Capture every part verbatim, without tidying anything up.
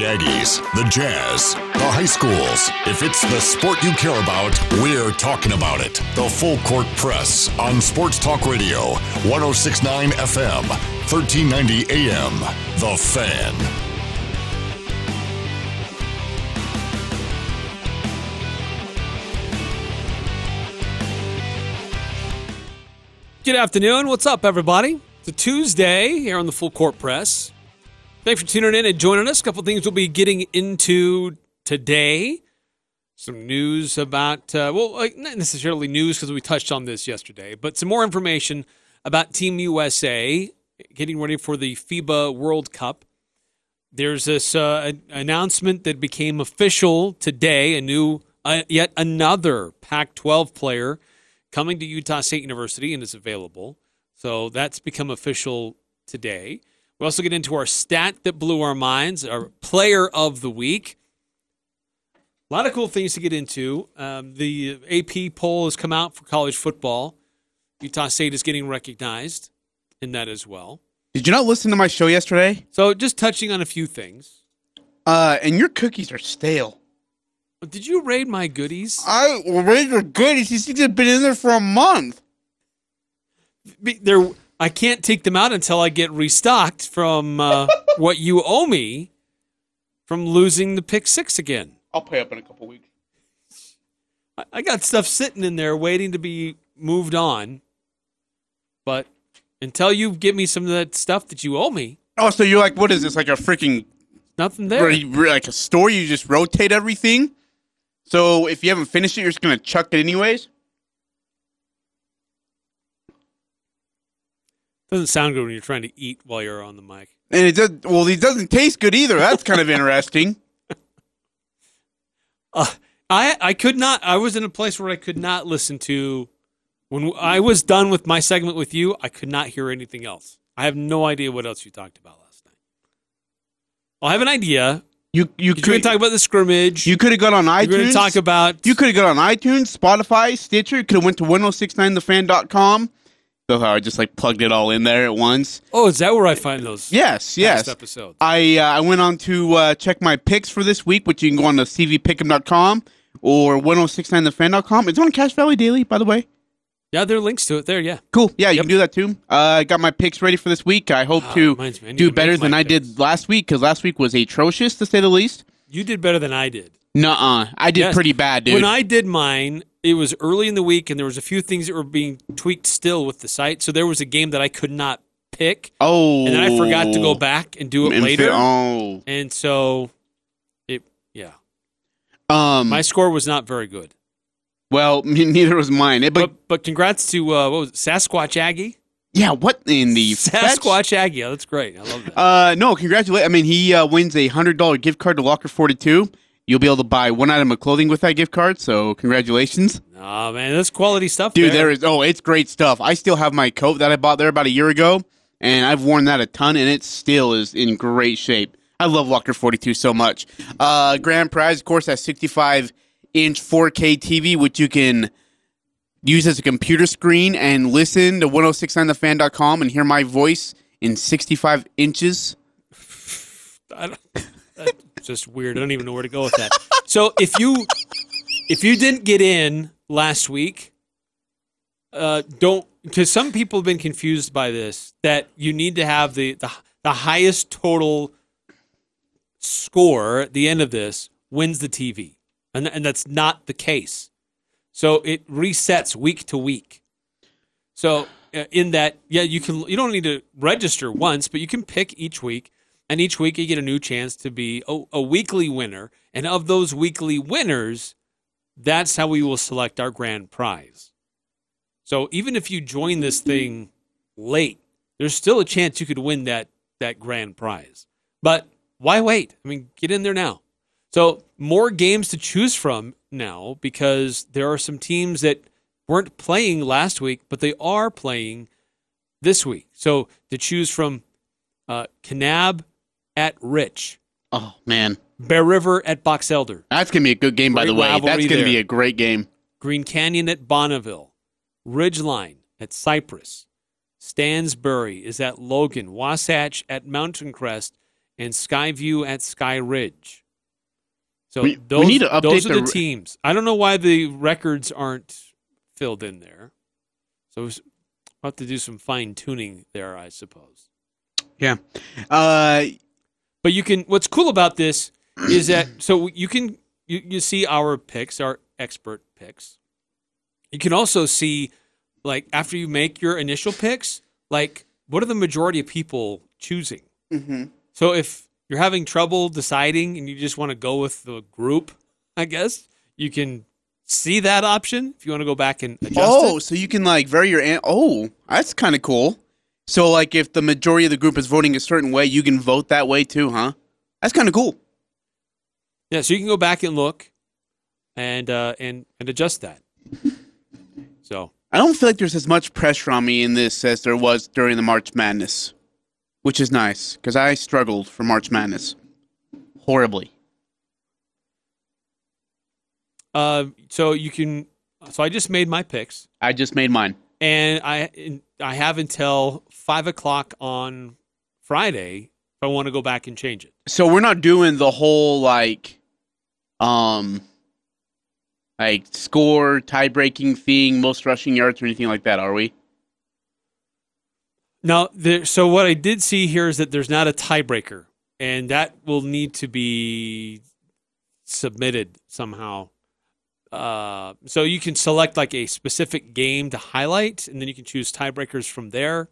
the Aggies, the Jazz, the high schools. If it's the sport you care about, we're talking about it. The Full Court Press on Sports Talk Radio, one oh six point nine F M, thirteen ninety A M. The Fan. Good afternoon. What's up, everybody? It's a Tuesday here on the Full Court Press. Thanks for tuning in and joining us. A couple things we'll be getting into today. Some news about, uh, well, like, not necessarily news because we touched on this yesterday, but some more information about Team U S A getting ready for the FIBA World Cup. There's this uh, announcement that became official today, a new, uh, yet another Pac twelve player coming to Utah State University and is available. So that's become official today. We also get into our stat that blew our minds, our player of the week. A lot of cool things to get into. Um, the A P poll has come out for college football. Utah State is getting recognized in that as well. Did you not listen to my show yesterday? So just touching on a few things. Uh, and your cookies are stale. Did you raid my goodies? I raid your goodies. These things have been in there for a month. They're... I can't take them out until I get restocked from uh, what you owe me from losing the pick six again. I'll pay up in a couple weeks. I got stuff sitting in there waiting to be moved on. But until you give me some of that stuff that you owe me. Oh, so you're like, what is this, like a freaking... Nothing there. Like a store, you just rotate everything? So if you haven't finished it, you're just going to chuck it anyways? Doesn't sound good when you're trying to eat while you're on the mic. And it does. Well, it doesn't taste good either. That's kind of interesting. Uh, I I could not. I was in a place where I could not listen to. When I was done with my segment with you, I could not hear anything else. I have no idea what else you talked about last night. Well, I have an idea. You you could you talk about the scrimmage. You could have gone on iTunes. You're going to talk about. You could have gone on iTunes, Spotify, Stitcher. You could have went to ten sixty-nine the fan dot com. So how I just like plugged it all in there at once. Oh, is that where I find those? Yes, yes. Episodes? I uh, I went on to uh, check my picks for this week, which you can go on to c v pickem dot com or ten sixty-nine the fan dot com. It's on Cash Valley Daily, by the way. Yeah, there are links to it there, yeah. Cool. Yeah, you yep. can do that too. I uh, got my picks ready for this week. I hope oh, to I do better than picks. I did last week, because last week was atrocious, to say the least. You did better than I did. Nuh-uh. I did yes. pretty bad, dude. When I did mine... It was early in the week, and there was a few things that were being tweaked still with the site. So there was a game that I could not pick. Oh. And then I forgot to go back and do it and later. Fit, oh. And so, it yeah. Um, My score was not very good. Well, neither was mine. It, but, but but congrats to, uh, what was it, Sasquatch Aggie? Yeah, what in the... Sasquatch fetch? Aggie. Oh, that's great. I love that. Uh, no, congratulations. I mean, he uh, wins a one hundred dollars gift card to Locker forty-two. You'll be able to buy one item of clothing with that gift card, so congratulations. Oh, man, that's quality stuff, dude, there. there is. Oh, it's great stuff. I still have my coat that I bought there about a year ago, and I've worn that a ton, and it still is in great shape. I love Locker forty-two so much. Uh, grand prize, of course, that sixty-five inch four K T V, which you can use as a computer screen and listen to ten sixty-nine the fan dot com and hear my voice in sixty-five inches. I don't... It's just weird. I don't even know where to go with that. So if you if you didn't get in last week, uh, don't, because some people have been confused by this, that you need to have the, the the highest total score at the end of this wins the T V. And and that's not the case. So it resets week to week. So uh, in that, yeah, you can you don't need to register once, but you can pick each week. And each week you get a new chance to be a, a weekly winner. And of those weekly winners, that's how we will select our grand prize. So even if you join this thing late, there's still a chance you could win that, that grand prize. But why wait? I mean, get in there now. So more games to choose from now, because there are some teams that weren't playing last week, but they are playing this week. So to choose from uh, Kanab at Rich. Oh, man. Bear River at Box Elder. That's going to be a good game, great by the way. That's going to be a great game. Green Canyon at Bonneville. Ridgeline at Cypress. Stansbury is at Logan. Wasatch at Mountain Crest. and Skyview at Sky Ridge. So we, those, we need to update those are the, the teams. I don't know why the records aren't filled in there. So we'll have to do some fine-tuning there, I suppose. Yeah. Uh, but you can – what's cool about this is that – so you can you, – you see our picks, our expert picks. You can also see, like, after you make your initial picks, like, what are the majority of people choosing? Mm-hmm. So if you're having trouble deciding and you just want to go with the group, I guess, you can see that option if you want to go back and adjust Oh, it. So you can, like, vary your an- – oh, that's kind of cool. So, like, if the majority of the group is voting a certain way, you can vote that way too, huh? That's kind of cool. Yeah, so you can go back and look and uh, and and adjust that. So I don't feel like there's as much pressure on me in this as there was during the March Madness, which is nice because I struggled for March Madness horribly. Uh, so you can. So I just made my picks. I just made mine, and I I have until five o'clock on Friday if I want to go back and change it. So we're not doing the whole like, um. Like, score, tie-breaking thing, most rushing yards, or anything like that, are we? No. There, so what I did see here is that there's not a tiebreaker, and that will need to be submitted somehow. Uh, so you can select, like, a specific game to highlight, and then you can choose tiebreakers from there.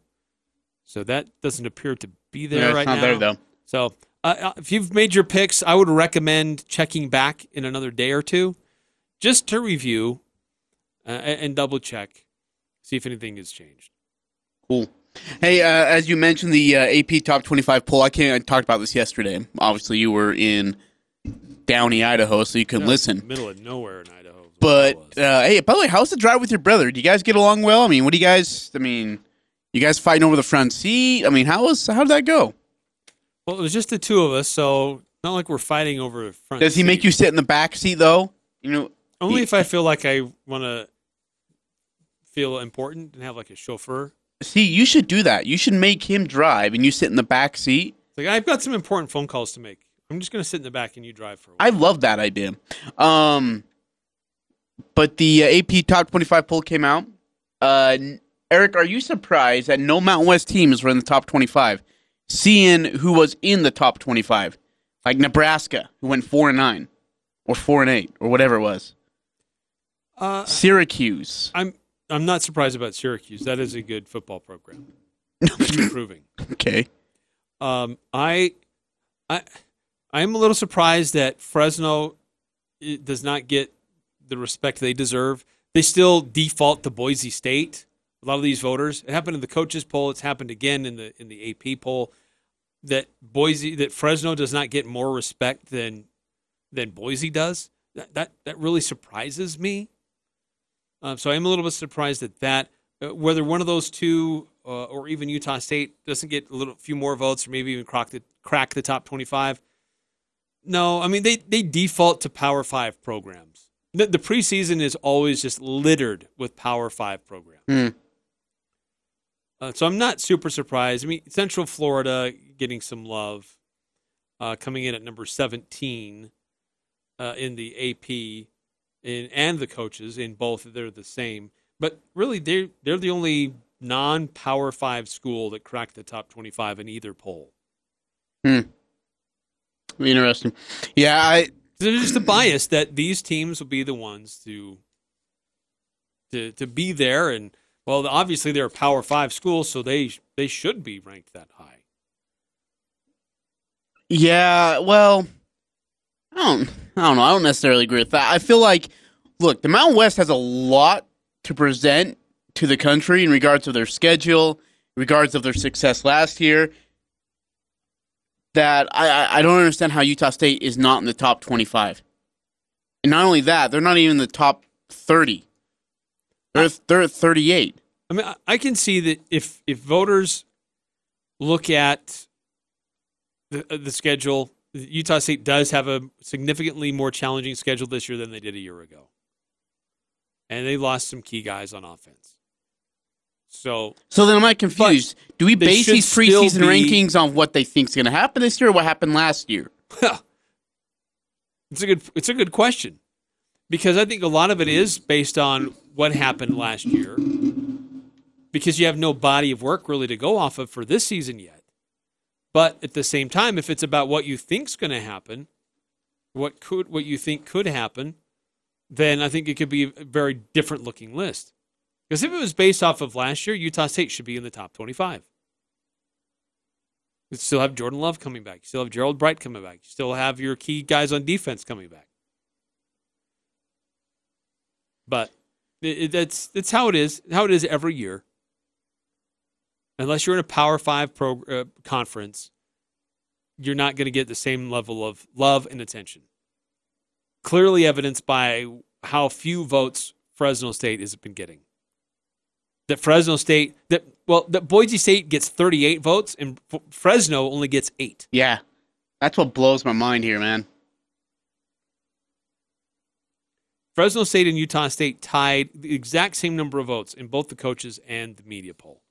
So that doesn't appear to be there right now. No, it's not there, though. So uh, if you've made your picks, I would recommend checking back in another day or two. Just to review uh, and double-check, see if anything has changed. Cool. Hey, uh, as you mentioned, the uh, A P Top twenty-five poll, I can't I talked about this yesterday. Obviously, you were in Downey, Idaho, so you couldn't yeah, listen. Middle of nowhere in Idaho. But, uh, hey, by the way, how's the drive with your brother? Do you guys get along well? I mean, what do you guys – I mean, you guys fighting over the front seat? I mean, how was how did that go? Well, it was just the two of us, so not like we're fighting over the front seat. Does he seat. make you sit in the back seat, though? You know – Only if I feel like I want to feel important and have like a chauffeur. See, you should do that. You should make him drive and you sit in the back seat. It's like, I've got some important phone calls to make. I'm just going to sit in the back and you drive for a while. I love that idea. Um, but the uh, A P Top twenty-five poll came out. Uh, Eric, are you surprised that no Mountain West teams were in the top twenty-five? Seeing who was in the top twenty-five, like Nebraska, who went four and nine, or four and eight, or whatever it was. Uh, Syracuse. I'm I'm not surprised about Syracuse. That is a good football program. It's improving. Okay. Um, I I I'm a little surprised that Fresno does not get the respect they deserve. They still default to Boise State. A lot of these voters. It happened in the coaches poll. It's happened again in the in the A P poll that Boise that Fresno does not get more respect than than Boise does. That that, that really surprises me. Um, so I'm a little bit surprised at that. Uh, whether one of those two uh, or even Utah State doesn't get a little few more votes or maybe even crack the, crack the top twenty-five. No, I mean, they, they default to Power five programs. The, the preseason is always just littered with Power five programs. Mm. Uh, so I'm not super surprised. I mean, Central Florida getting some love, uh, coming in at number seventeen uh, in the A P. In, and the coaches in both, they're the same. But really, they're, they're the only non-Power five school that cracked the top twenty-five in either poll. Hmm. Interesting. Yeah, I... There's just a bias that these teams will be the ones to, to to be there. And, well, obviously they're a Power five school, so they they should be ranked that high. Yeah, well... I don't, I don't know. I don't necessarily agree with that. I feel like, look, the Mountain West has a lot to present to the country in regards to their schedule, in regards of their success last year, that I, I don't understand how Utah State is not in the top twenty-five. And not only that, they're not even in the top thirty. They're, I, they're at thirty-eight. I mean, I can see that if, if voters look at the, the schedule, Utah State does have a significantly more challenging schedule this year than they did a year ago. And they lost some key guys on offense. So so then am I confused? Do we base these preseason rankings on what they think is going to happen this year or what happened last year? It's a good, it's a good question, because I think a lot of it is based on what happened last year, because you have no body of work really to go off of for this season yet. But at the same time, if it's about what you think's going to happen, what could what you think could happen, then I think it could be a very different looking list. Because if it was based off of last year, Utah State should be in the top twenty-five. You still have Jordan Love coming back. You still have Gerald Bright coming back. You still have your key guys on defense coming back. But it, it, that's that's how it is. How it is every year. Unless you're in a Power Five pro, uh, conference, you're not going to get the same level of love and attention. Clearly evidenced by how few votes Fresno State has been getting. That Fresno State, that well, that Boise State gets thirty-eight votes, and F- Fresno only gets eight. Yeah, that's what blows my mind here, man. Fresno State and Utah State tied the exact same number of votes in both the coaches and the media poll.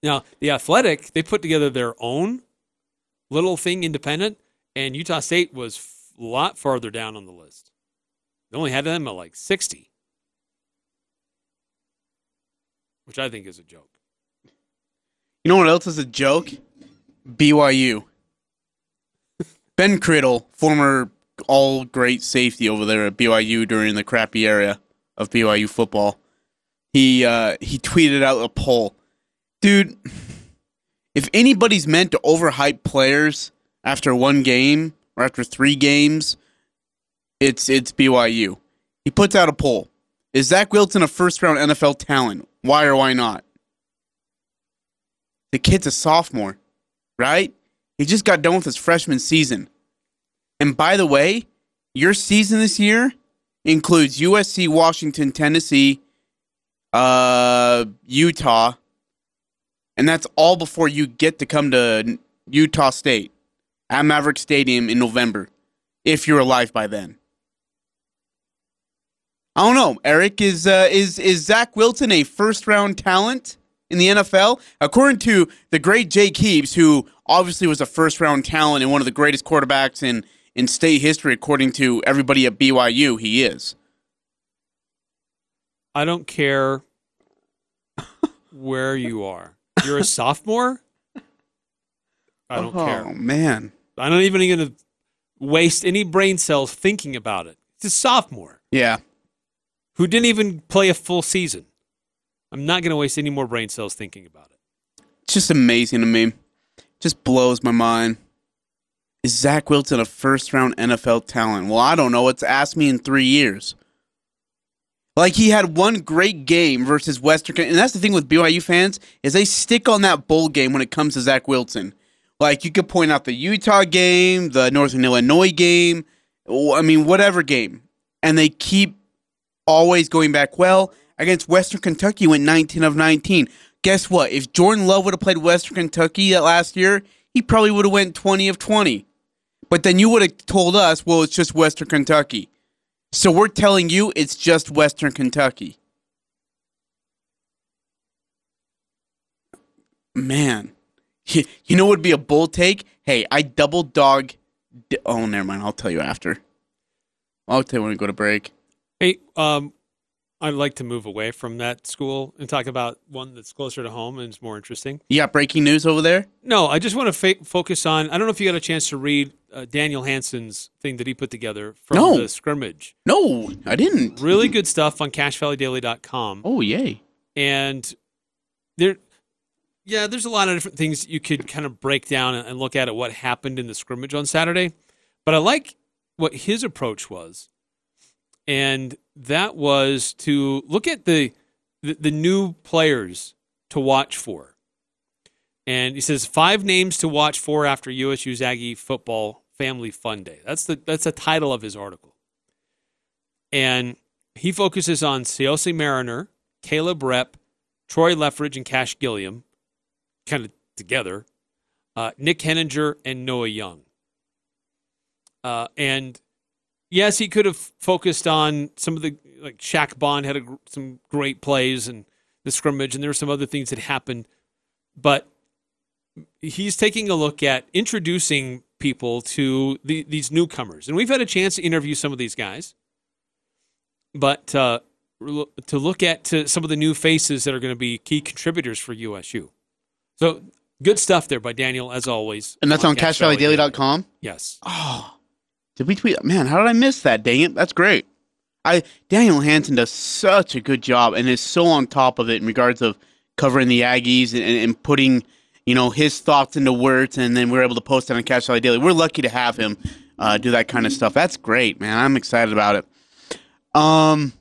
Now, the Athletic, they put together their own little thing independent, and Utah State was a f- lot farther down on the list. They only had them at like sixty. Which I think is a joke. You know what else is a joke? B Y U. Ben Criddle, former all-great safety over there at B Y U during the crappy era of B Y U football, he uh, he tweeted out a poll. Dude, if anybody's meant to overhype players after one game or after three games, it's it's B Y U. He puts out a poll. Is Zach Wilson a first-round N F L talent? Why or why not? The kid's a sophomore, right? He just got done with his freshman season. And by the way, your season this year includes U S C, Washington, Tennessee, uh, Utah, and that's all before you get to come to Utah State at Maverick Stadium in November, if you're alive by then. I don't know, Eric, is uh, is is Zach Wilson a first-round talent in the N F L? According to the great Jay Keeps, who obviously was a first-round talent and one of the greatest quarterbacks in, in state history, according to everybody at B Y U, he is. I don't care where you are. You're a sophomore? I don't oh, care. Oh, man. I'm not even going to waste any brain cells thinking about it. It's a sophomore. Yeah. Who didn't even play a full season. I'm not going to waste any more brain cells thinking about it. It's just amazing to me. Just blows my mind. Is Zach Wilson a first-round N F L talent? Well, I don't know. It's asked me in three years. Like, he had one great game versus Western Kentucky. And that's the thing with B Y U fans, is they stick on that bowl game when it comes to Zach Wilson. Like, you could point out the Utah game, the Northern Illinois game, I mean, whatever game. And they keep always going back, well, against Western Kentucky went nineteen of nineteen. Guess what? If Jordan Love would have played Western Kentucky that last year, he probably would have went twenty of twenty. But then you would have told us, well, it's just Western Kentucky. So we're telling you it's just Western Kentucky. Man. You know what would be a bold take? Hey, I double dog... Di- oh, never mind. I'll tell you after. I'll tell you when we go to break. Hey, um, I'd like to move away from that school and talk about one that's closer to home and is more interesting. You got breaking news over there? No, I just want to f- focus on, I don't know if you got a chance to read uh, Daniel Hanson's thing that he put together from no. the scrimmage. No, I didn't. Really good stuff on cash valley daily dot com. Oh, yay. And there, yeah, there's a lot of different things you could kind of break down and look at at what happened in the scrimmage on Saturday. But I like what his approach was. And that was to look at the, the the new players to watch for. And he says five names to watch for after U S U's Aggie Football Family Fun Day. That's the that's the title of his article. And he focuses on Seosi Mariner, Caleb Rep, Troy Leffridge, and Cash Gilliam, kind of together, uh, Nick Henninger, and Noah Young. Uh, and... Yes, he could have focused on some of the, like Shaq Bond had a, some great plays and the scrimmage, and there were some other things that happened. But he's taking a look at introducing people to the, these newcomers. And we've had a chance to interview some of these guys, but uh, to look at to some of the new faces that are going to be key contributors for U S U. So good stuff there by Daniel, as always. And that's on, on cash valley daily dot com? Yes. Oh, did we tweet? Man, how did I miss that? Dang it. That's great. I Daniel Hansen does such a good job and is so on top of it in regards of covering the Aggies and, and putting – you know, his thoughts into words, and then we're able to post it on Cash Valley Daily. We're lucky to have him uh, do that kind of stuff. That's great, man. I'm excited about it. Um,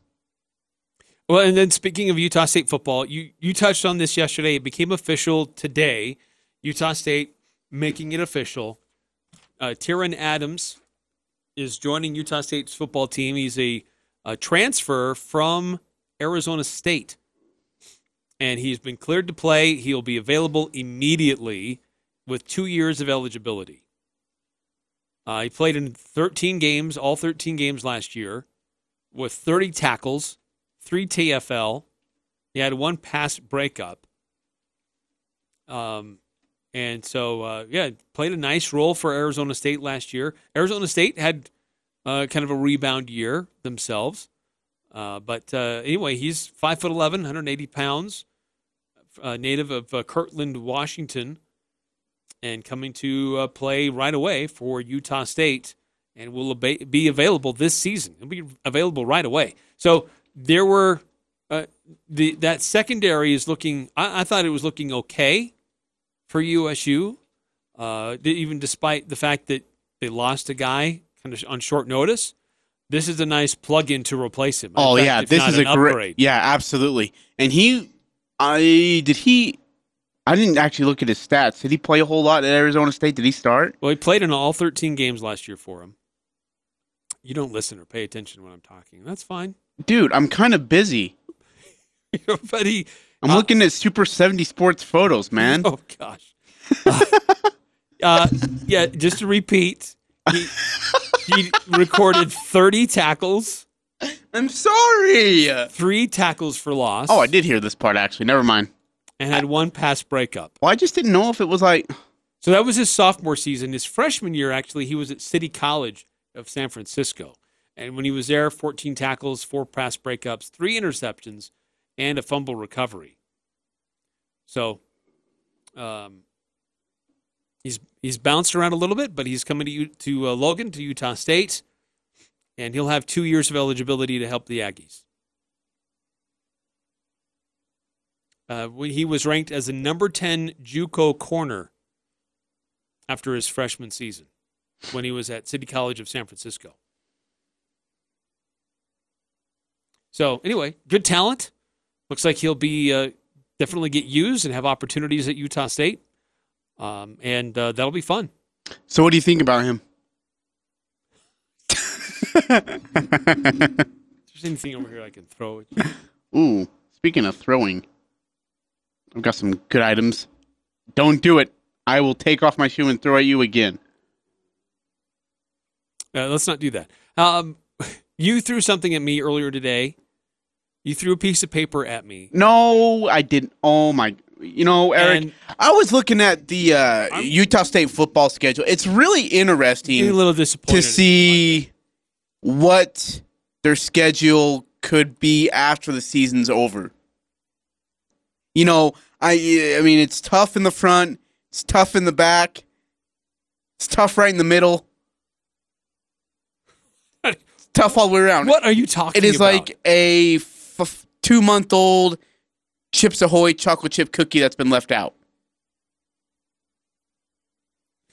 well, and then speaking of Utah State football, you, you touched on this yesterday. It became official today. Utah State making it official. Uh, Tyron Adams is joining Utah State's football team. He's a, a transfer from Arizona State. And he's been cleared to play. He'll be available immediately with two years of eligibility. Uh, he played in thirteen games, all thirteen games last year, with thirty tackles, three T F L. He had one pass breakup. Um, and so, uh, yeah, played a nice role for Arizona State last year. Arizona State had uh, kind of a rebound year themselves. Uh, but uh, anyway, he's five foot eleven, one hundred eighty pounds, uh, native of uh, Kirtland, Washington, and coming to uh, play right away for Utah State and will ab- be available this season. He'll be available right away. So there were uh, the that secondary is looking, I, I thought it was looking okay for U S U, uh, even despite the fact that they lost a guy kind of on short notice. This is a nice plug-in to replace him. Oh, fact, yeah. This is a great upgrade. Yeah, absolutely. And he – I did he – I didn't actually look at his stats. Did he play a whole lot at Arizona State? Did he start? Well, he played in all thirteen games last year for him. You don't listen or pay attention when I'm talking. That's fine. Dude, I'm kind of busy. But he, I'm uh, looking at Super seventy Sports photos, man. Oh, gosh. uh, uh, yeah, just to repeat – he recorded thirty tackles. I'm sorry. Three tackles for loss. Oh, I did hear this part, actually. Never mind. And had I, one pass breakup. Well, I just didn't know if it was like... So that was his sophomore season. His freshman year, actually, he was at City College of San Francisco. And when he was there, fourteen tackles, four pass breakups, three interceptions, and a fumble recovery. So... um He's he's bounced around a little bit, but he's coming to to uh, Logan, to Utah State, and he'll have two years of eligibility to help the Aggies. Uh, when he was ranked as a number ten JUCO corner after his freshman season when he was at City College of San Francisco. So anyway, good talent. Looks like he'll be uh, definitely get used and have opportunities at Utah State. Um, and uh, that'll be fun. So what do you think about him? There's anything over here I can throw at you. Ooh, speaking of throwing, I've got some good items. Don't do it. I will take off my shoe and throw at you again. Uh, let's not do that. Um, you threw something at me earlier today. You threw a piece of paper at me. No, I didn't. Oh, my God. You know, Eric, and I was looking at the uh, Utah State football schedule. It's really interesting a little disappointed to see what their schedule could be after the season's over. You know, I I mean, it's tough in the front. It's tough in the back. It's tough right in the middle. It's tough all the way around. What are you talking about? It is about? like a f- two-month-old Chips Ahoy chocolate chip cookie that's been left out.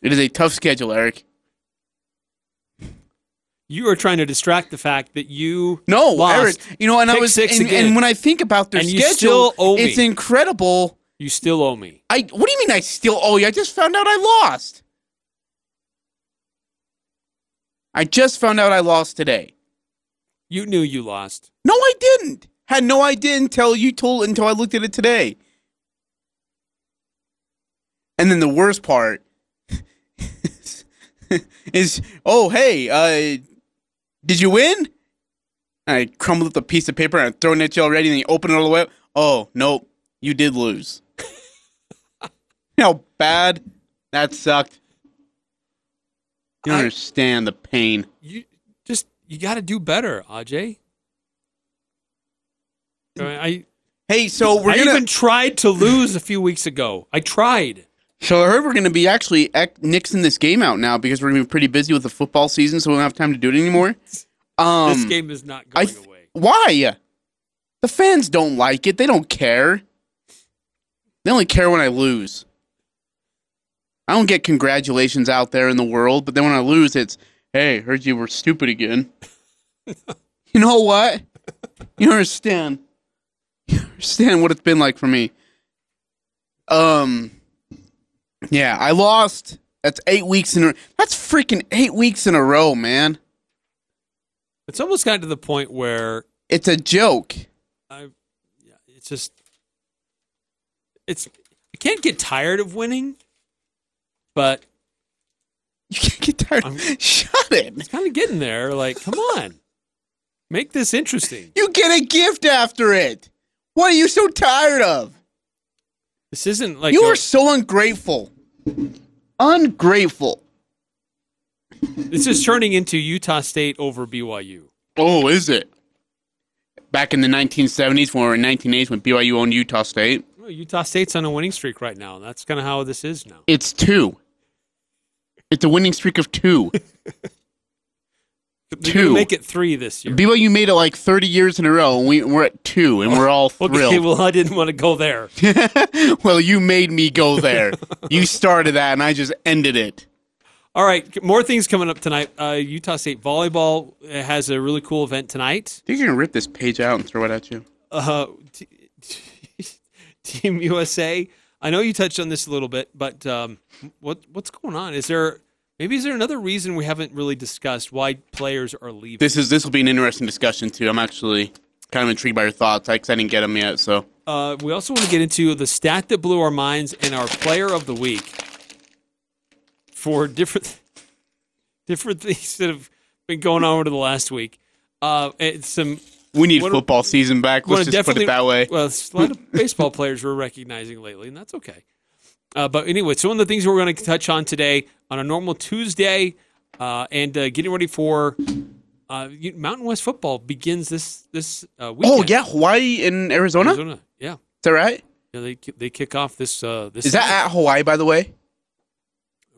It is a tough schedule, Eric. You are trying to distract the fact that you no, lost Eric. You know, and I was, and, and when I think about their and schedule, you still owe me. It's incredible. You still owe me. I. What do you mean? I still owe you? I just found out I lost. I just found out I lost today. You knew you lost. No, I didn't. Had no idea until you told until I looked at it today. And then the worst part is, is oh hey, uh, did you win? And I crumbled up a piece of paper and I thrown it at you already, and you open it all the way up. oh, nope, you did lose. How bad that sucked. You don't I, understand the pain. You just you got to do better, Ajay. I, mean, I hey, so we're I gonna... even tried to lose a few weeks ago. I tried. So I heard we're going to be actually nixing this game out now because we're going to be pretty busy with the football season, so we don't have time to do it anymore. Um, this game is not going th- away. Why? The fans don't like it. They don't care. They only care when I lose. I don't get congratulations out there in the world, but then when I lose, it's, hey, heard you were stupid again. You know what? You understand. You understand what it's been like for me. Um, yeah, I lost. That's eight weeks in a row. That's freaking eight weeks in a row, man. It's almost gotten to the point where... It's a joke. I, yeah, it's just... It's I can't get tired of winning, but... You can't get tired of... Shut it! It's kind of getting there. Like, come on. Make this interesting. You get a gift after it. What are you so tired of? This isn't like... You a, are so ungrateful. Ungrateful. This is turning into Utah State over B Y U. Oh, is it? Back in the nineteen seventies, when we were in nineteen eighties, when B Y U owned Utah State. Well, Utah State's on a winning streak right now. That's kind of how this is now. It's two. It's a winning streak of two. Two. Make it three this year. B Y U made it like thirty years in a row, and we, we're at two, and we're all thrilled. Okay, well, I didn't want to go there. Well, you made me go there. You started that, and I just ended it. All right, more things coming up tonight. Uh, Utah State Volleyball has a really cool event tonight. I think you're going to rip this page out and throw it at you. Uh, t- t- Team U S A, I know you touched on this a little bit, but um, what what's going on? Is there... Maybe is there another reason we haven't really discussed why players are leaving? This is this will be an interesting discussion, too. I'm actually kind of intrigued by your thoughts because I didn't get them yet. So uh, we also want to get into the stat that blew our minds and our player of the week for different different things that have been going on over the last week. Uh, it's some we need football are, season back. Let's just put it that way. Well, a lot of baseball players we're recognizing lately, and that's okay. Uh, but anyway, so one of the things we're going to touch on today on a normal Tuesday uh, and uh, getting ready for uh, Mountain West football begins this this uh, weekend. Oh, yeah, Hawaii and Arizona? Arizona, yeah. Is that right? Yeah, they they kick off this uh, this. Is season. That at Hawaii, by the way?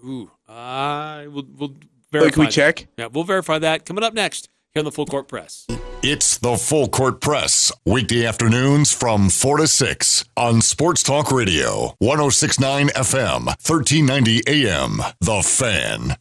Ooh, uh, we'll, we'll verify Wait, can we that. Check? Yeah, we'll verify that. Coming up next here on the Full Court Press. It's the Full Court Press, weekday afternoons from four to six on Sports Talk Radio, one oh six point nine F M, thirteen ninety A M, The Fan.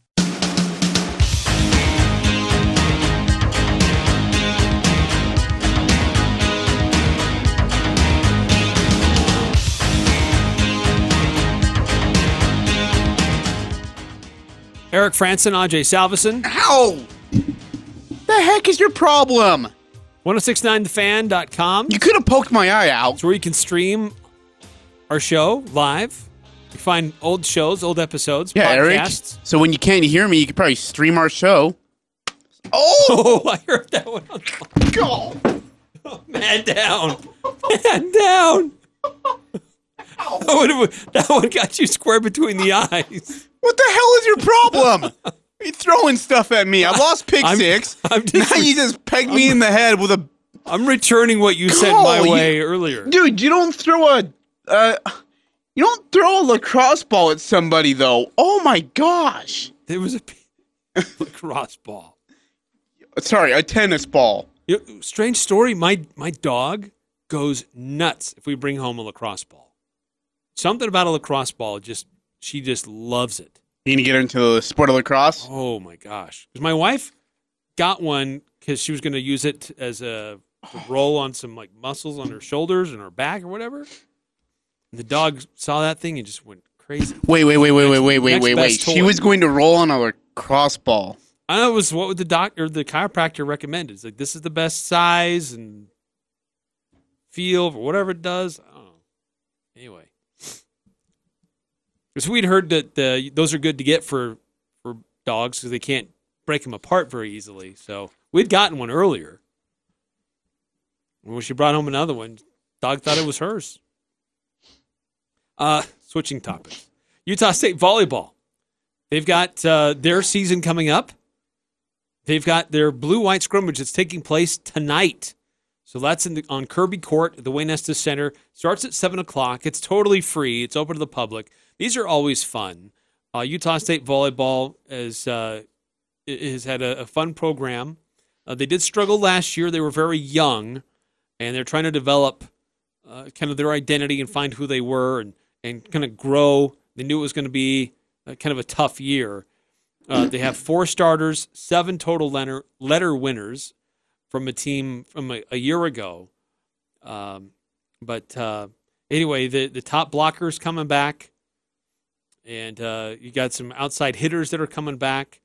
Eric Franson, Ajay Salveson. Ow! The heck is your problem? ten sixty-nine the fan dot com. You could have poked my eye out. It's where you can stream our show live. You find old shows, old episodes, yeah, podcasts. Eric, so when you can't hear me, you could probably stream our show. Oh! Oh, I heard that one. On the- Go! Oh, man down. Man down. That one, that one got you square between the eyes. What the hell is your problem? You're throwing stuff at me. I lost pick I'm, six. I'm just, now you just pegged I'm, me in the head with a... I'm returning what you said my way you, earlier. Dude, you don't throw a... Uh, you don't throw a lacrosse ball at somebody, though. Oh, my gosh. There was a lacrosse ball. Sorry, a tennis ball. You know, strange story. My, my dog goes nuts if we bring home a lacrosse ball. Something about a lacrosse ball, just she just loves it. You need to get her into the sport of lacrosse? Oh, my gosh. Because my wife got one because she was going to use it as a to roll on some like muscles on her shoulders and her back or whatever. And the dog saw that thing and just went crazy. Wait, wait, wait, wait, wait, wait, wait, wait, wait. She was going to roll on a lacrosse ball. I know it was what the doctor, the chiropractor recommended. It's like, this is the best size and feel for whatever it does. I don't know. Anyway. Because we'd heard that the, those are good to get for, for dogs because they can't break them apart very easily. So we'd gotten one earlier. When she brought home another one, Dog thought it was hers. Uh, switching topics. Utah State volleyball. They've got uh, their season coming up. They've got their blue-white scrimmage that's taking place tonight. So that's in the, on Kirby Court at the Wayne Estes Center. Starts at seven o'clock. It's totally free. It's open to the public. These are always fun. Uh, Utah State volleyball has, uh, has had a, a fun program. Uh, they did struggle last year. They were very young, and they're trying to develop uh, kind of their identity and find who they were and, and kind of grow. They knew it was going to be uh, kind of a tough year. Uh, they have four starters, seven total letter, letter winners from a team from a, a year ago. Um, but uh, anyway, the, the top blocker's coming back, and uh, you got some outside hitters that are coming back.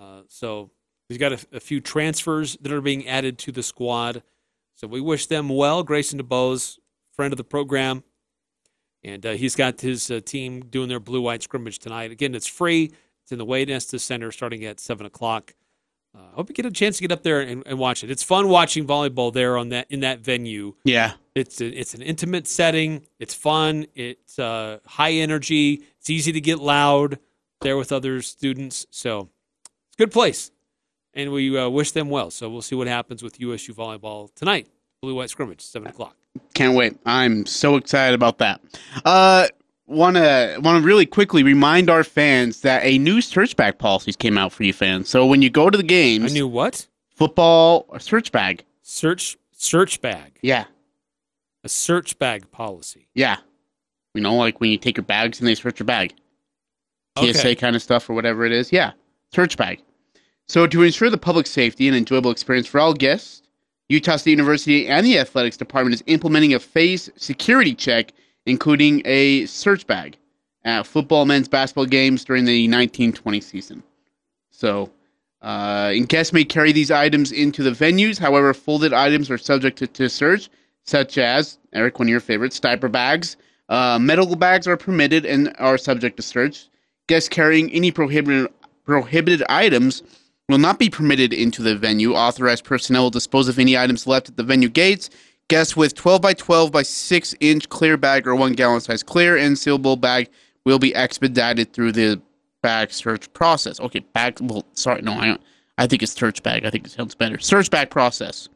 Uh, so we've got a, a few transfers that are being added to the squad. So we wish them well. Grayson DeBose, friend of the program, and uh, he's got his uh, team doing their blue-white scrimmage tonight. Again, it's free. It's in the Wade Estes Center starting at seven o'clock. I uh, hope you get a chance to get up there and, and watch it. It's fun watching volleyball there on that in that venue. Yeah. It's a, it's an intimate setting. It's fun. It's uh, high energy. It's easy to get loud there with other students. So it's a good place, and we uh, wish them well. So we'll see what happens with U S U volleyball tonight. Blue-white scrimmage, seven o'clock. Can't wait. I'm so excited about that. Uh Want to want to really quickly remind our fans that a new search bag policy came out for you fans. So when you go to the games, a new what? Football or search bag? Search search bag. Yeah, a search bag policy. Yeah, you know, like when you take your bags and they search your bag, T S A okay. kind of stuff or whatever it is. Yeah, search bag. So to ensure the public safety and enjoyable experience for all guests, Utah State University and the athletics department is implementing a phased security check, including a search bag at football men's basketball games during the nineteen twenty season. So, uh, and guests may carry these items into the venues. However, folded items are subject to, to search, such as, Eric, one of your favorites, diaper bags. Uh, medical bags are permitted and are subject to search. Guests carrying any prohibited prohibited items will not be permitted into the venue. Authorized personnel will dispose of any items left at the venue gates. Guests with twelve by twelve by six inch clear bag or one gallon size clear and sealable bag will be expedited through the bag search process. Okay, bag, well, sorry, no, I don't, I think it's search bag. I think it sounds better. Search bag process.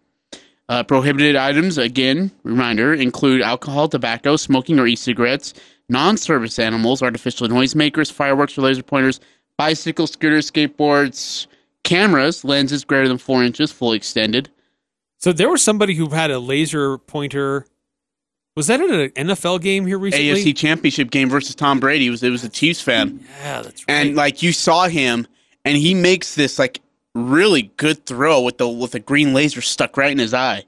Uh, prohibited items, again, reminder, include alcohol, tobacco, smoking or e-cigarettes, non-service animals, artificial noisemakers, fireworks or laser pointers, bicycles, scooters, skateboards, cameras, lenses greater than four inches, fully extended. So there was somebody who had a laser pointer. Was that at an N F L game here recently? A F C Championship game versus Tom Brady. It was, it was a Chiefs fan. Yeah, that's right. And, like, you saw him, and he makes this, like, really good throw with the with a green laser stuck right in his eye.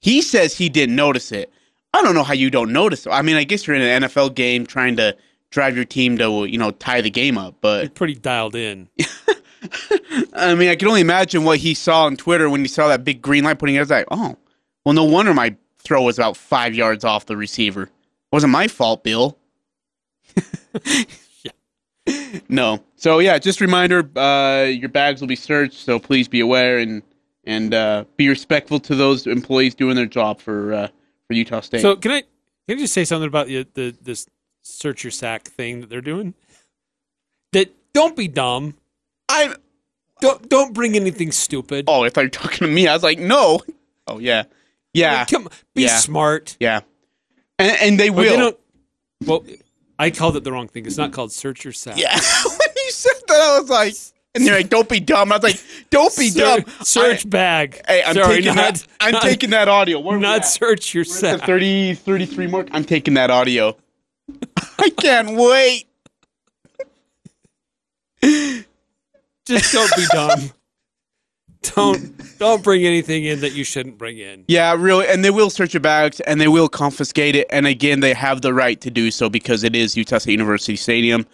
He says he didn't notice it. I don't know how you don't notice it. I mean, I guess you're in an N F L game trying to drive your team to, you know, tie the game up. But you're pretty dialed in. I mean, I can only imagine what he saw on Twitter when he saw that big green light pointing out. It's like, oh, well, no wonder my throw was about five yards off the receiver. It wasn't my fault, Bill. yeah. No. So, yeah, just a reminder, uh, your bags will be searched, so please be aware and and uh, be respectful to those employees doing their job for uh, for Utah State. So can I, can I just say something about the, the this search your sack thing that they're doing? That don't be dumb. I don't don't bring anything stupid. Oh, I thought you were talking to me. I was like, no. Oh yeah, yeah. Like, come, be yeah. smart. Yeah, and, and they but will. They don't, well, I called it the wrong thing. It's not called search your sack. Yeah, when you said that, I was like, and they're like, don't be dumb. I was like, don't be Sur- dumb. Search I, bag. Hey, I'm Sorry, taking not, that. I'm not, taking that audio. Where not search your We're sack. At the thirty, thirty-three mark. I'm taking that audio. I can't wait. Just don't be dumb. Don't don't bring anything in that you shouldn't bring in. Yeah, really. And they will search your bags, and they will confiscate it. And again, they have the right to do so because it is Utah State University Stadium,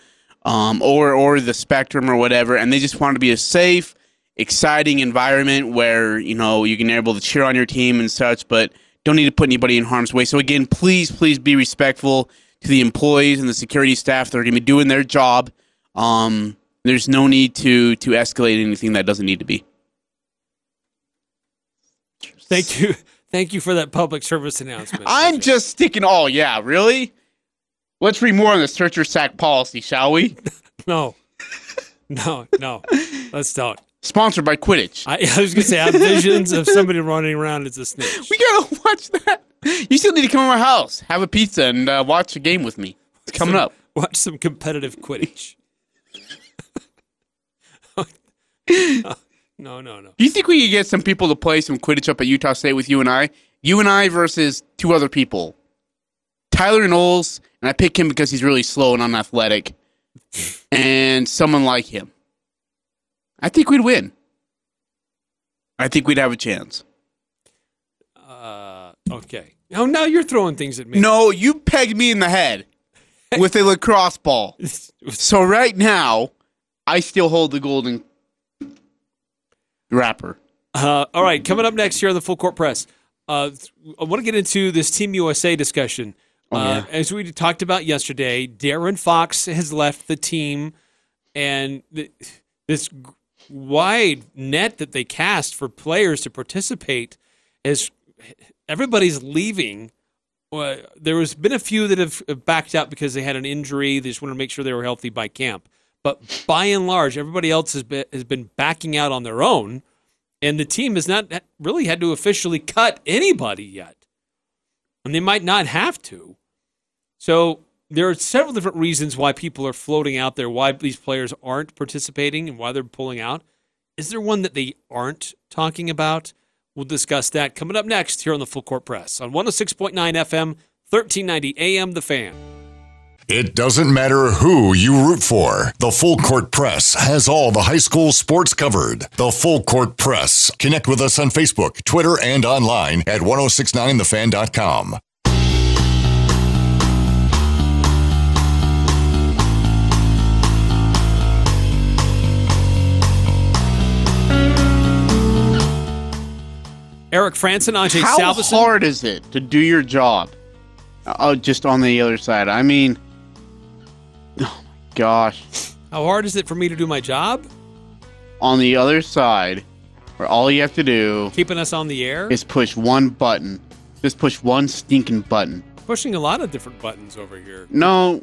um, or or the Spectrum or whatever. And they just want to be a safe, exciting environment where you know you can be able to cheer on your team and such, but don't need to put anybody in harm's way. So again, please, please be respectful to the employees and the security staff that are going to be doing their job. Um, There's no need to to escalate anything that doesn't need to be. Thank you. Thank you for that public service announcement. I'm Richard. just sticking all, yeah, really? Let's read more on the search or sack policy, shall we? No. No, no. Let's don't. Sponsored by Quidditch. I, I was going to say, I have visions of somebody running around as a snitch. We got to watch that. You still need to come to my house, have a pizza, and uh, watch a game with me. It's coming some, up. Watch some competitive Quidditch. No, no, no. Do you think we could get some people to play some Quidditch up at Utah State with you and I? You and I versus two other people. Tyler Knowles, and I pick him because he's really slow and unathletic, and someone like him. I think we'd win. I think we'd have a chance. Uh, okay. Oh, now you're throwing things at me. No, you pegged me in the head with a lacrosse ball. So right now, I still hold the golden wrapper. Uh, all right, coming up next here on the Full Court Press, uh, I want to get into this Team U S A discussion. Oh, yeah. uh, as we talked about yesterday, De'Aaron Fox has left the team, and the, this wide net that they cast for players to participate is everybody's leaving. Uh, there has been a few that have backed out because they had an injury. They just wanted to make sure they were healthy by camp. But by and large, everybody else has been, has been backing out on their own, and the team has not really had to officially cut anybody yet. And they might not have to. So there are several different reasons why people are floating out there, why these players aren't participating and why they're pulling out. Is there one that they aren't talking about? We'll discuss that coming up next here on the Full Court Press on one oh six point nine F M, thirteen ninety A M, The Fan. It doesn't matter who you root for. The Full Court Press has all the high school sports covered. The Full Court Press. Connect with us on Facebook, Twitter, and online at ten sixty-nine the fan dot com. Eric Franson, Ajay Salveson. How hard is it to do your job? Oh, just on the other side. I mean... Oh, my gosh. How hard is it for me to do my job? On the other side, where all you have to do... Keeping us on the air? Is push one button. Just push one stinking button. Pushing a lot of different buttons over here. No,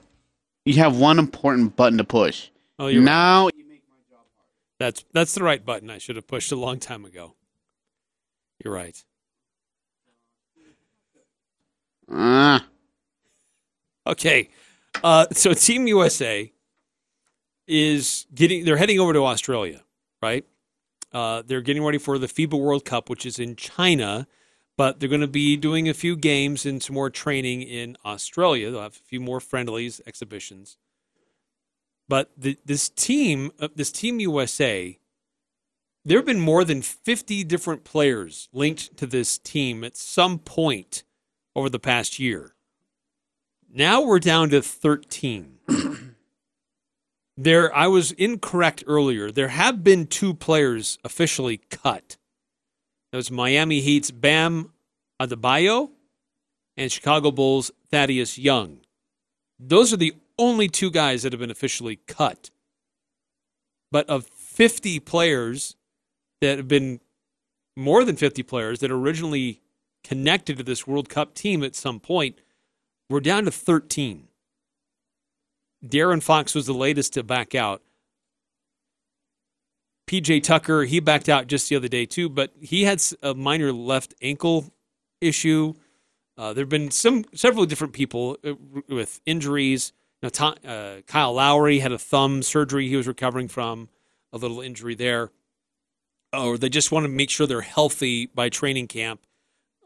you have one important button to push. Oh, you're now right. You make my job hard. That's, that's the right button I should have pushed a long time ago. You're right. Ah. Uh. Okay. Uh, so Team U S A is getting, they're heading over to Australia, right? Uh, they're getting ready for the FIBA World Cup, which is in China, but they're going to be doing a few games and some more training in Australia. They'll have a few more friendlies, exhibitions. But the, this team, uh, this Team U S A, there have been more than fifty different players linked to this team at some point over the past year. Now we're down to thirteen. There, I was incorrect earlier. There have been two players officially cut. That was Miami Heat's Bam Adebayo and Chicago Bulls' Thaddeus Young. Those are the only two guys that have been officially cut. But of fifty players that have been, more than fifty players that originally connected to this World Cup team at some point, we're down to thirteen. De'Aaron Fox was the latest to back out. P J Tucker, he backed out just the other day too, but he had a minor left ankle issue. Uh, there have been some several different people with injuries. Now, Tom, uh, Kyle Lowry had a thumb surgery he was recovering from, a little injury there. Or they just want to make sure they're healthy by training camp.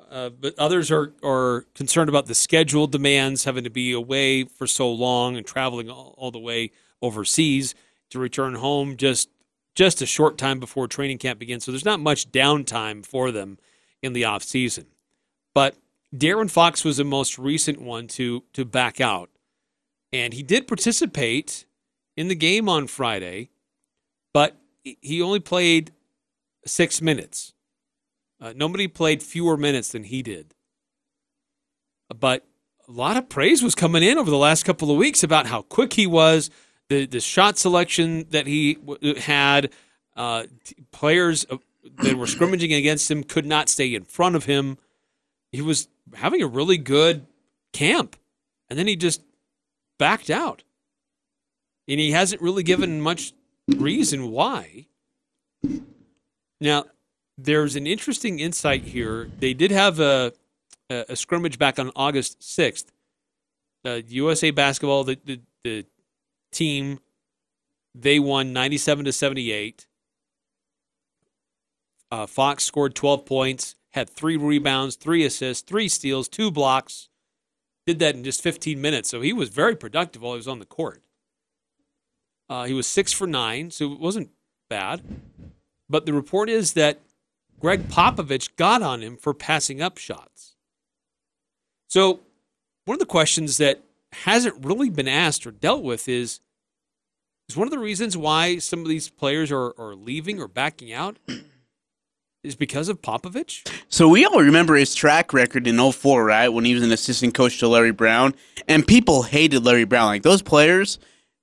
Uh, but others are, are concerned about the schedule demands, having to be away for so long and traveling all, all the way overseas to return home just just a short time before training camp begins. So there's not much downtime for them in the offseason. But De'Aaron Fox was the most recent one to to back out. And he did participate in the game on Friday, but he only played six minutes. Uh, nobody played fewer minutes than he did. But a lot of praise was coming in over the last couple of weeks about how quick he was, the, the shot selection that he w- had. Uh, t- players uh, that were scrimmaging against him could not stay in front of him. he was having a really good camp, and then he just backed out. And he hasn't really given much reason why. Now, there's an interesting insight here. They did have a, a, a scrimmage back on August sixth. Uh, U S A Basketball, the, the, the team, they won ninety-seven to seventy-eight. Uh, Fox scored twelve points, had three rebounds, three assists, three steals, two blocks. Did that in just fifteen minutes, so he was very productive while he was on the court. Uh, he was six for nine, so it wasn't bad. But the report is that Greg Popovich got on him for passing up shots. So one of the questions that hasn't really been asked or dealt with is, is one of the reasons why some of these players are, are leaving or backing out is because of Popovich? So we all remember his track record in oh four, right, when he was an assistant coach to Larry Brown. And people hated Larry Brown. Like, those players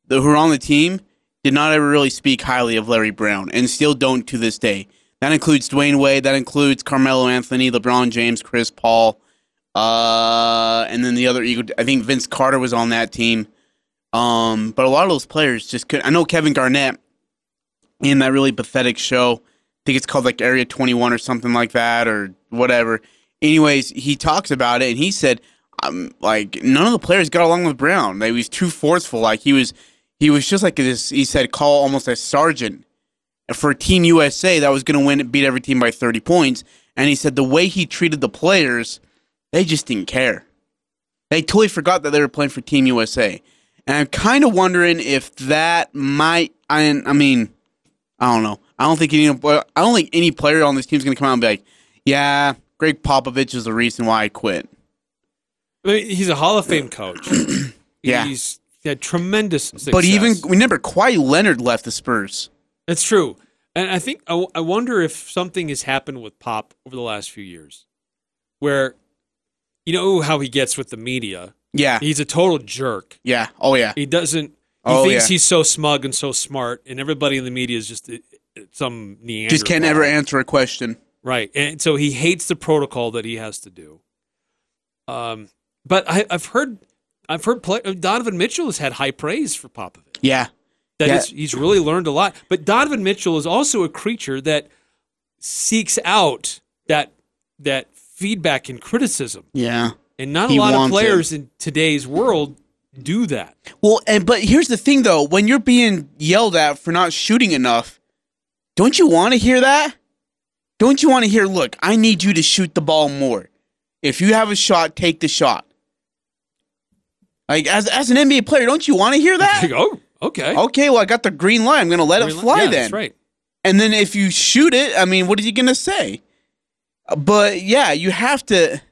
who were on the team did not ever really speak highly of Larry Brown, and still don't to this day. That includes Dwayne Wade. That includes Carmelo Anthony, LeBron James, Chris Paul. Uh, and then the other Eagle, I think Vince Carter was on that team. Um, but a lot of those players just couldn't. I know Kevin Garnett in that really pathetic show, I think it's called like Area twenty-one or something like that or whatever. Anyways, he talks about it, and he said, um, like, none of the players got along with Brown. They was too forceful. Like, he was... He was just like this, he said, call almost a sergeant for Team U S A that was going to win and beat every team by thirty points. And he said the way he treated the players, they just didn't care. They totally forgot that they were playing for Team U S A. And I'm kind of wondering if that might, I, I mean, I don't know. I don't think any, I don't think any player on this team is going to come out and be like, yeah, Greg Popovich is the reason why I quit. I mean, he's a Hall of Fame coach. Yeah. He's... He had tremendous success. But even, remember, Kawhi Leonard left the Spurs. That's true. And I think, I, I wonder if something has happened with Pop over the last few years where, you know how he gets with the media. Yeah. He's a total jerk. Yeah. Oh, yeah. He doesn't, he oh, thinks yeah. he's so smug and so smart, and everybody in the media is just some Neanderthal. Just can't ever answer a question. Right. And so he hates the protocol that he has to do. Um, But I, I've heard... I've heard play, Donovan Mitchell has had high praise for Popovich. Yeah. That yeah. Is, he's really learned a lot. But Donovan Mitchell is also a creature that seeks out that that feedback and criticism. Yeah. And not he a lot of players it. in today's world do that. Well, and but here's the thing, though. When you're being yelled at for not shooting enough, don't you want to hear that? Don't you want to hear, look, I need you to shoot the ball more. If you have a shot, take the shot. Like, as as an N B A player, don't you want to hear that? Oh, okay. Okay, well, I got the green light. I'm going to let green it fly yeah, then. That's right. And then if you shoot it, I mean, what are you going to say? But, yeah, you have to,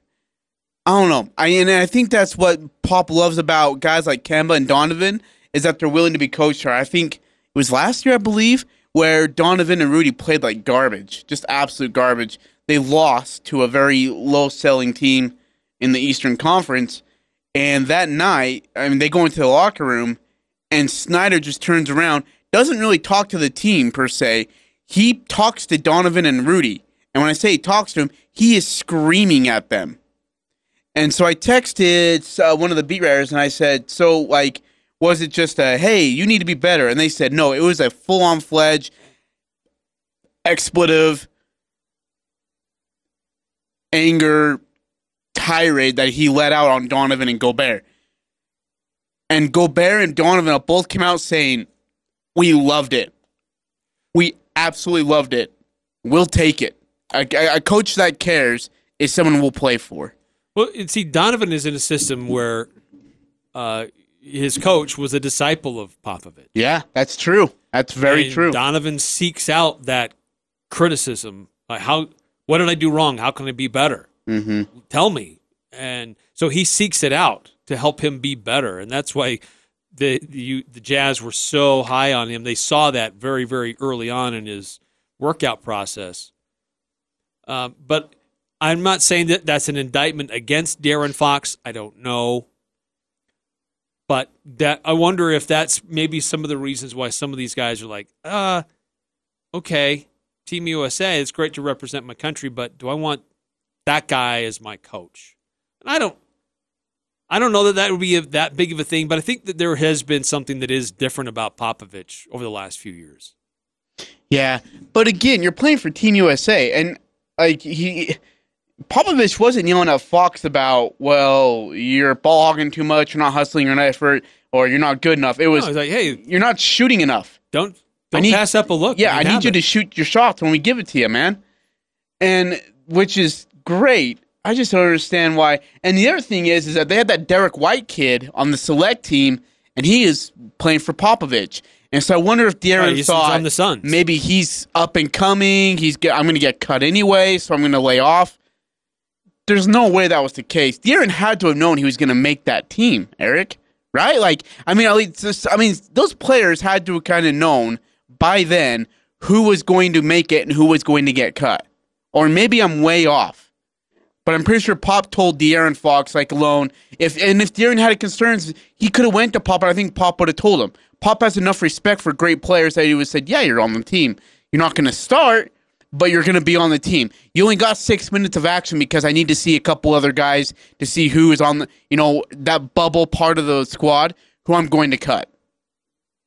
I don't know. I And I think that's what Pop loves about guys like Kemba and Donovan is that they're willing to be coached. I think it was last year, I believe, where Donovan and Rudy played like garbage, just absolute garbage. They lost to a very low-selling team in the Eastern Conference. And that night, I mean, they go into the locker room, and Snyder just turns around, doesn't really talk to the team, per se. He talks to Donovan and Rudy. And when I say he talks to him, he is screaming at them. And so I texted uh, one of the beat writers, and I said, so, like, was it just a, hey, you need to be better? And they said, no, it was a full-on fledged expletive, anger, tirade that he let out on Donovan and Gobert. And Gobert and Donovan both came out saying, we loved it. We absolutely loved it. We'll take it. A, a coach that cares is someone we'll play for. Well, and see, Donovan is in a system where uh, his coach was a disciple of Popovich. Yeah, that's true. That's very and true. Donovan seeks out that criticism. Like, how? What did I do wrong? How can I be better? Mm-hmm. Tell me. And so he seeks it out to help him be better. And that's why the the, the Jazz were so high on him. They saw that very, very early on in his workout process. Uh, but I'm not saying that that's an indictment against De'Aaron Fox. I don't know. But that I wonder if that's maybe some of the reasons why some of these guys are like, uh, okay, Team U S A, it's great to represent my country, but do I want that guy is my coach. And I don't, I don't know that that would be a, that big of a thing, but I think that there has been something that is different about Popovich over the last few years. Yeah, but again, you're playing for Team U S A, and like he, Popovich wasn't yelling at Fox about, well, you're ball hogging too much, you're not hustling, you're not effort, or you're not good enough. It was, no, it was like, hey, you're not shooting enough. Don't don't need, pass up a look. Yeah, I need you it. to shoot your shots when we give it to you, man. And which is great. I just don't understand why. And the other thing is, is that they had that Derek White kid on the select team, and he is playing for Popovich. And so I wonder if De'Aaron right, thought on the Suns. Maybe he's up and coming. He's get, I'm going to get cut anyway, so I'm going to lay off. There's no way that was the case. De'Aaron had to have known he was going to make that team, Eric. Right? Like, I mean, at least, I mean, those players had to have kind of known by then who was going to make it and who was going to get cut. Or maybe I'm way off. But I'm pretty sure Pop told De'Aaron Fox, like, alone. If And if De'Aaron had concerns, he could have went to Pop, and I think Pop would have told him. Pop has enough respect for great players that he would have said, yeah, you're on the team. You're not going to start, but you're going to be on the team. You only got six minutes of action because I need to see a couple other guys to see who is on the, you know, that bubble part of the squad who I'm going to cut.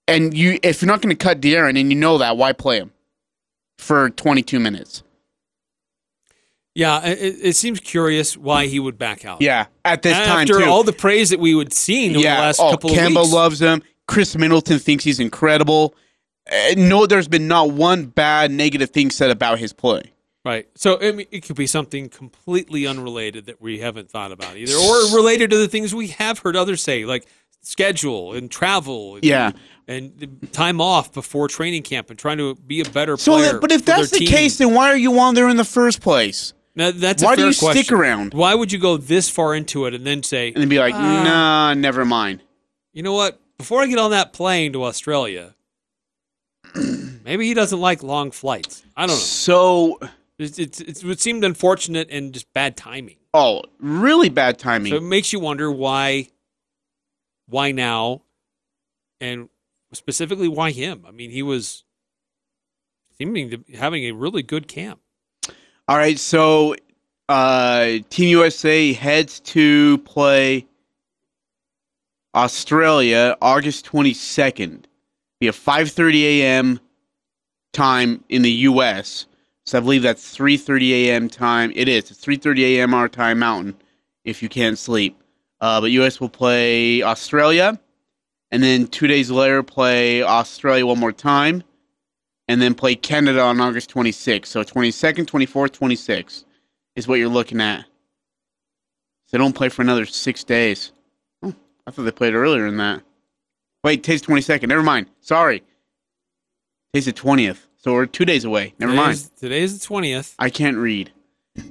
And you, if you're not going to cut De'Aaron, and you know that, why play him for twenty-two minutes? Yeah, it, it seems curious why he would back out. Yeah, at this time, too. After all the praise that we would see in the last couple of weeks. Kemba loves him. Chris Middleton thinks he's incredible. No, there's been not one bad, negative thing said about his play. Right. So I mean, it could be something completely unrelated that we haven't thought about either, or related to the things we have heard others say, like schedule and travel. Yeah. And, and time off before training camp and trying to be a better so player. That, but if that's the team. case, then why are you on there in the first place? Now, that's Why a fair do you question. stick around? Why would you go this far into it and then say... And then be like, uh, nah, never mind. You know what? Before I get on that plane to Australia, maybe he doesn't like long flights. I don't know. So... It's, it's, it's, it seemed unfortunate and just bad timing. Oh, really bad timing. So it makes you wonder why why now, and specifically why him. I mean, he was seeming to having a really good camp. All right, so uh, Team U S A heads to play Australia August twenty-second. Be a five thirty a.m. time in the U S. So I believe that's three thirty a.m. time. It is. It's three thirty a.m. our time, Mountain, if you can't sleep. Uh, but U S will play Australia, and then two days later play Australia one more time. And then play Canada on August twenty-sixth. So twenty-second, twenty-fourth, twenty-sixth is what you're looking at. So they don't play for another six days. Oh, I thought they played earlier than that. Wait, today's twenty-second. Never mind. Sorry. Today's the twentieth. So we're two days away. Never today's, mind. Today's the twentieth. I can't read.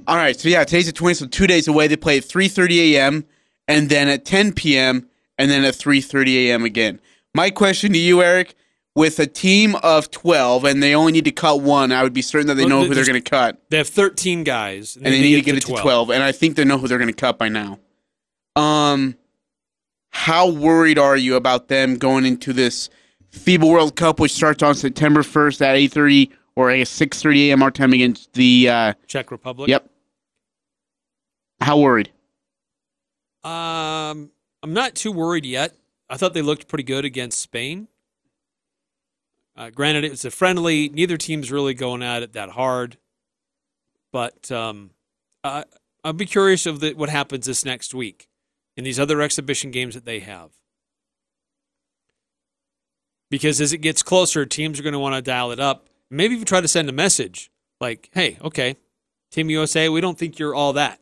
All right. So, yeah, today's the twentieth. So two days away. They play at three thirty a.m. and then at ten p.m. and then at three thirty a.m. again. My question to you, Eric... With a team of twelve, and they only need to cut one, I would be certain that they know who they're going to cut. They have thirteen guys, and, and they, they need to get it to twelve. And I think they know who they're going to cut by now. Um, how worried are you about them going into this FIBA World Cup, which starts on September first at eight thirty or I guess six thirty a.m. our time against the uh, Czech Republic? Yep. How worried? Um, I'm not too worried yet. I thought they looked pretty good against Spain. Uh, granted, it's a friendly. Neither team's really going at it that hard. But um, uh, I'll be curious of the, what happens this next week in these other exhibition games that they have. Because as it gets closer, teams are going to want to dial it up. Maybe even try to send a message like, hey, okay, Team U S A, we don't think you're all that.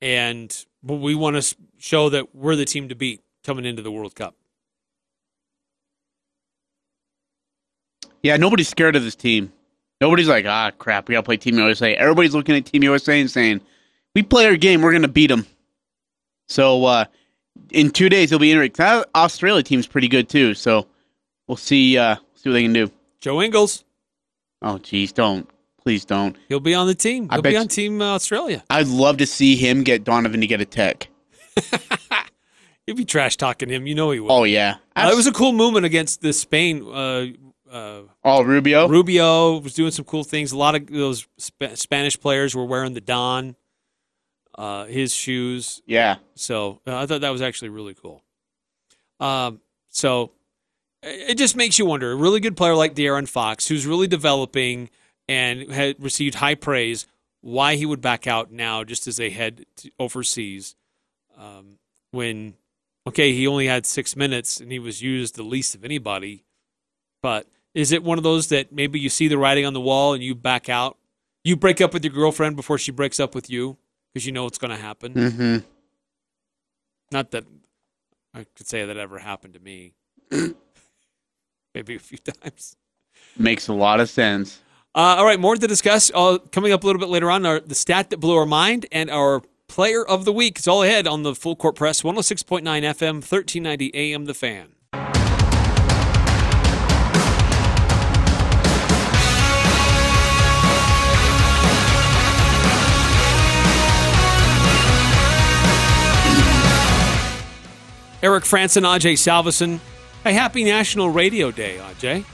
And but we want to show that we're the team to beat coming into the World Cup. Yeah, nobody's scared of this team. Nobody's like, ah, crap, we got to play Team U S A. Everybody's looking at Team U S A and saying, we play our game, we're going to beat them. So uh, in two days, they'll be interesting. That Australia team's pretty good, too, so we'll see uh, see what they can do. Joe Ingles. Oh, geez, don't. Please don't. He'll be on the team. He'll be on Team Australia. I'd love to see him get Donovan to get a tech. You'd be trash-talking him. You know he would. Oh, yeah. Uh, it was a cool movement against the Spain uh Uh, oh, Rubio? Rubio was doing some cool things. A lot of those Sp- Spanish players were wearing the Don, uh, his shoes. Yeah. So uh, I thought that was actually really cool. Um, so it just makes you wonder. A really good player like De'Aaron Fox, who's really developing and had received high praise, why he would back out now just as they head to overseas um, when, okay, he only had six minutes and he was used the least of anybody. But is it one of those that maybe you see the writing on the wall and you back out? You break up with your girlfriend before she breaks up with you because you know it's going to happen. Mm-hmm. Not that I could say that ever happened to me. Maybe a few times. Makes a lot of sense. Uh, all right, more to discuss uh, coming up a little bit later on. Our, the stat that blew our mind and our player of the week. It's all ahead on the Full Court Press, one oh six point nine F M, thirteen ninety A M, The Fan. Eric Franson, Ajay Salveson. Hey, happy National Radio Day, Ajay.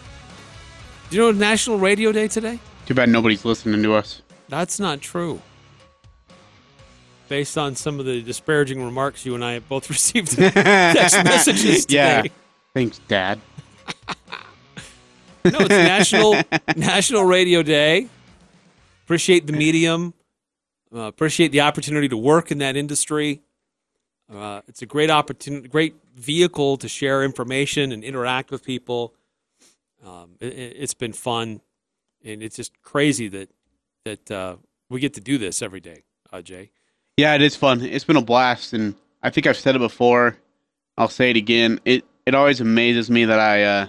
Do you know National Radio Day today? Too bad nobody's listening to us. That's not true. Based on some of the disparaging remarks you and I have both received in text messages today. Yeah. Thanks, Dad. No, it's National National Radio Day. Appreciate the medium. Uh, appreciate the opportunity to work in that industry. Uh, it's a great opportunity, great vehicle to share information and interact with people. Um, it, it's been fun, and it's just crazy that that uh, we get to do this every day, uh, Jay. Yeah, it is fun. It's been a blast, and I think I've said it before. I'll say it again. It it always amazes me that I uh,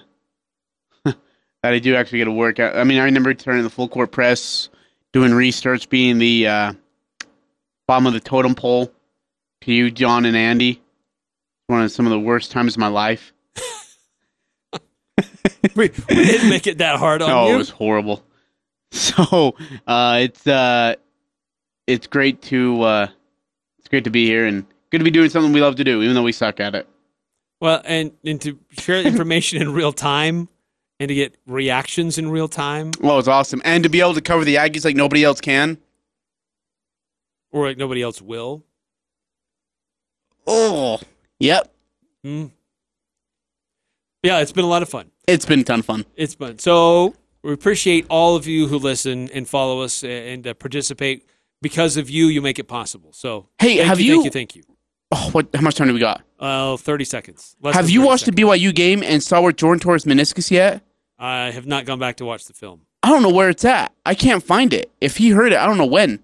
that I do actually get to work out. I mean, I remember turning the Full Court Press, doing research, being the uh, bottom of the totem pole. To you, John and Andy, one of some of the worst times of my life. we, we didn't make it that hard on no, you. No, it was horrible. So uh, it's uh, it's great to uh, it's great to be here and good to be doing something we love to do, even though we suck at it. Well, and, and to share information in real time and to get reactions in real time. Well, it's awesome, and to be able to cover the Aggies like nobody else can, or like nobody else will. Oh, yep. Mm. Yeah, it's been a lot of fun. It's been a ton of fun. It's been. So we appreciate all of you who listen and follow us and uh, participate. Because of you, you make it possible. So hey, thank have you, you? Thank you. Thank you. Oh, what? How much time do we got? Uh, thirty seconds. Less have you watched seconds. The B Y U game and saw where Jordan tore his meniscus yet? I have not gone back to watch the film. I don't know where it's at. I can't find it. If he heard it, I don't know when.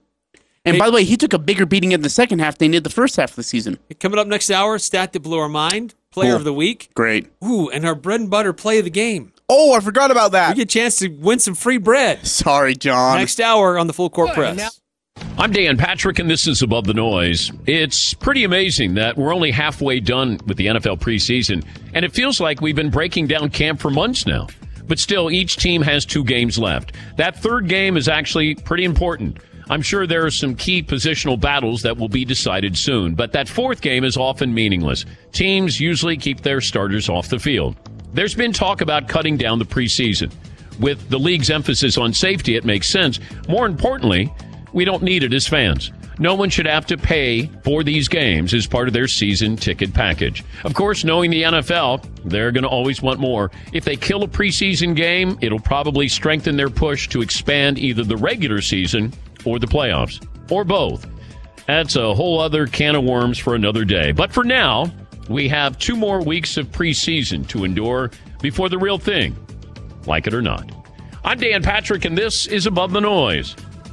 And hey, by the way, he took a bigger beating in the second half than he did the first half of the season. Coming up next hour, stat that blew our mind, player cool. of the week. Great. Ooh, and our bread and butter play of the game. Oh, I forgot about that. We get a chance to win some free bread. Sorry, John. Next hour on the Full Court Press. Now- I'm Dan Patrick, and this is Above the Noise. It's pretty amazing that we're only halfway done with the N F L preseason, and it feels like we've been breaking down camp for months now. But still, each team has two games left. That third game is actually pretty important. I'm sure there are some key positional battles that will be decided soon, but that fourth game is often meaningless. Teams usually keep their starters off the field. There's been talk about cutting down the preseason. With the league's emphasis on safety, it makes sense. More importantly, we don't need it as fans. No one should have to pay for these games as part of their season ticket package. Of course, knowing the N F L, they're going to always want more. If they kill a preseason game, it'll probably strengthen their push to expand either the regular season or the playoffs, or both. That's a whole other can of worms for another day. But for now, we have two more weeks of preseason to endure before the real thing, like it or not. I'm Dan Patrick, and this is Above the Noise.